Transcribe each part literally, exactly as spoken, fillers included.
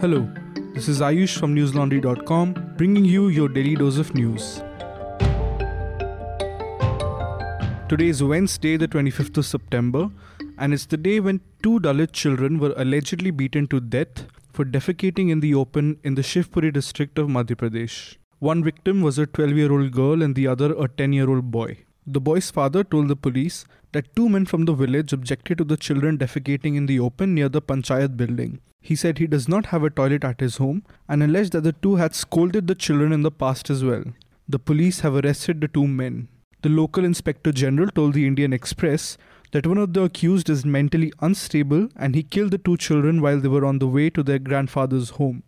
Hello, this is Ayush from news laundry dot com, bringing you your daily dose of news. Today is Wednesday, the twenty-fifth of September, and it's the day when two Dalit children were allegedly beaten to death for defecating in the open in the Shivpuri district of Madhya Pradesh. One victim was a twelve-year-old girl and the other a ten-year-old boy. The boy's father told the police that two men from the village objected to the children defecating in the open near the Panchayat building. He said he does not have a toilet at his home and alleged that the two had scolded the children in the past as well. The police have arrested the two men. The local inspector general told the Indian Express that one of the accused is mentally unstable and he killed the two children while they were on the way to their grandfather's home.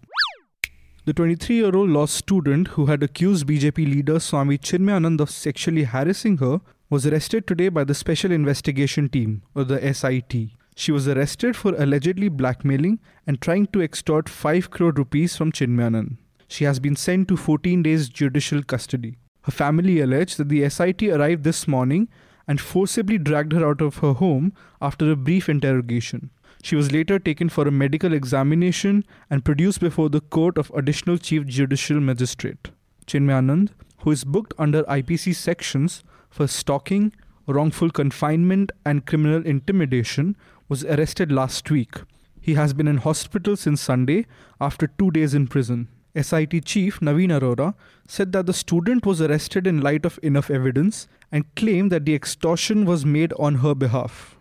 The twenty-three-year-old law student who had accused B J P leader Swami Chinmayanand of sexually harassing her was arrested today by the Special Investigation Team, or the S I T. She was arrested for allegedly blackmailing and trying to extort five crore rupees from Chinmayanand. She has been sent to fourteen days judicial custody. Her family alleged that the S I T arrived this morning and forcibly dragged her out of her home after a brief interrogation. She was later taken for a medical examination and produced before the court of Additional Chief Judicial Magistrate. Chinmayanand, who is booked under I P C sections for stalking, wrongful confinement and criminal intimidation, was arrested last week. He has been in hospital since Sunday after two days in prison. S I T Chief Navin Arora said that the student was arrested in light of enough evidence and claimed that the extortion was made on her behalf.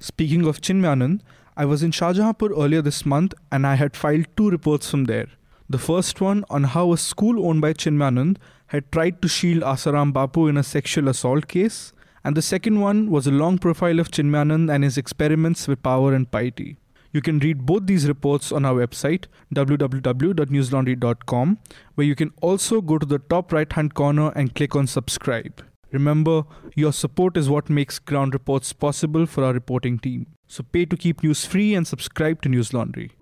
Speaking of Chinmayanand, I was in Shahjahanpur earlier this month and I had filed two reports from there. The first one on how a school owned by Chinmayanand had tried to shield Asaram Bapu in a sexual assault case, and the second one was a long profile of Chinmayanand and his experiments with power and piety. You can read both these reports on our website w w w dot news laundry dot com, where you can also go to the top right hand corner and click on subscribe. Remember, your support is what makes ground reports possible for our reporting team. So pay to keep news free and subscribe to News Laundry.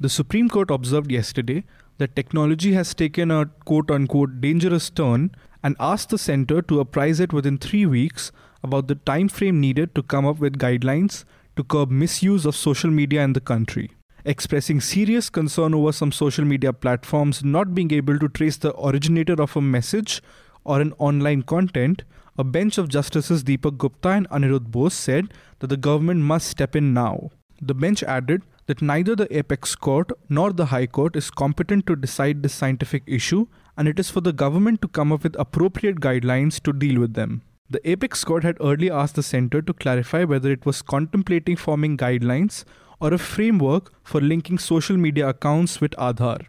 The Supreme Court observed yesterday that technology has taken a quote-unquote dangerous turn and asked the centre to apprise it within three weeks about the time frame needed to come up with guidelines to curb misuse of social media in the country, expressing serious concern over some social media platforms not being able to trace the originator of a message or an online content. A bench of Justices Deepak Gupta and Anirudh Bose said that the government must step in now. The bench added that neither the Apex Court nor the High Court is competent to decide this scientific issue, and it is for the government to come up with appropriate guidelines to deal with them. The Apex Court had earlier asked the centre to clarify whether it was contemplating forming guidelines or a framework for linking social media accounts with Aadhaar.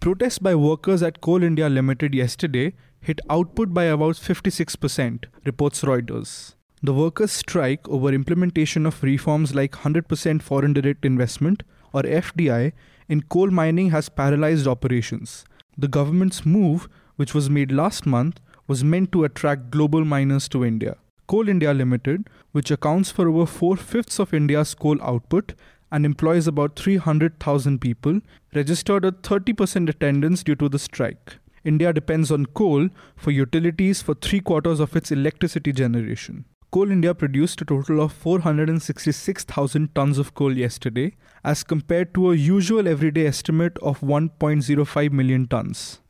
Protests by workers at Coal India Limited yesterday hit output by about fifty-six percent, reports Reuters. The workers' strike over implementation of reforms like one hundred percent foreign direct investment, or F D I, in coal mining has paralysed operations. The government's move, which was made last month, was meant to attract global miners to India. Coal India Limited, which accounts for over four-fifths of India's coal output and employs about three hundred thousand people, registered a thirty percent attendance due to the strike. India depends on coal for utilities for three-quarters of its electricity generation. Coal India produced a total of four hundred sixty-six thousand tons of coal yesterday, as compared to a usual everyday estimate of one point zero five million tons.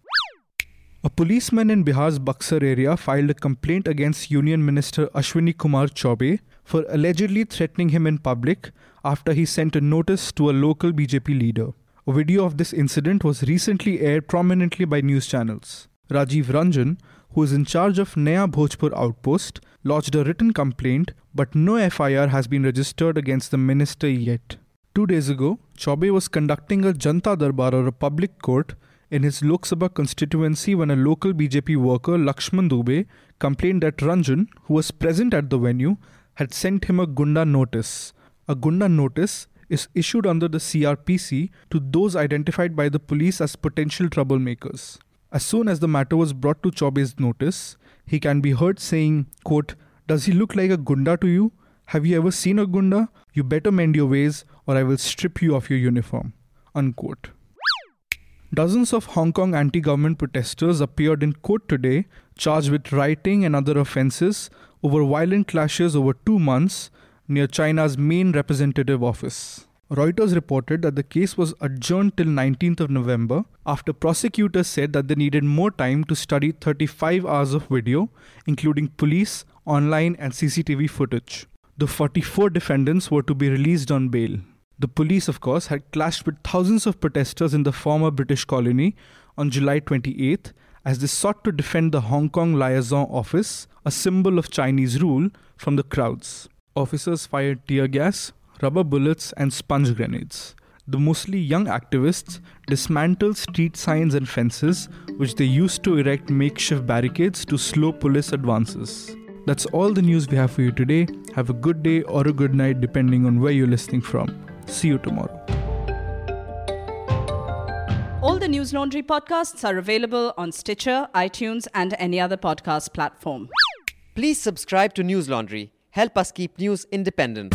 A policeman in Bihar's Buxar area filed a complaint against Union Minister Ashwini Kumar Choubey for allegedly threatening him in public after he sent a notice to a local B J P leader. A video of this incident was recently aired prominently by news channels. Rajiv Ranjan, who is in charge of Naya Bhojpur outpost, lodged a written complaint, but no F I R has been registered against the minister yet. Two days ago, Choubey was conducting a Janta Darbar, or a public court, in his Lok Sabha constituency when a local B J P worker, Lakshman Dube, complained that Ranjan, who was present at the venue, had sent him a Gunda notice. A Gunda notice is issued under the C R P C to those identified by the police as potential troublemakers. As soon as the matter was brought to Choubey's notice, he can be heard saying, quote, "Does he look like a Gunda to you? Have you ever seen a Gunda? You better mend your ways or I will strip you of your uniform," unquote. Dozens of Hong Kong anti-government protesters appeared in court today, charged with rioting and other offences over violent clashes over two months near China's main representative office. Reuters reported that the case was adjourned till nineteenth of November after prosecutors said that they needed more time to study thirty-five hours of video, including police, online and C C T V footage. The forty-four defendants were to be released on bail. The police, of course, had clashed with thousands of protesters in the former British colony on July twenty-eighth as they sought to defend the Hong Kong Liaison Office, a symbol of Chinese rule, from the crowds. Officers fired tear gas, rubber bullets and sponge grenades. The mostly young activists dismantled street signs and fences, which they used to erect makeshift barricades to slow police advances. That's all the news we have for you today. Have a good day or a good night depending on where you're listening from. See you tomorrow. All the News Laundry podcasts are available on Stitcher, iTunes and any other podcast platform. Please subscribe to News Laundry. Help us keep news independent.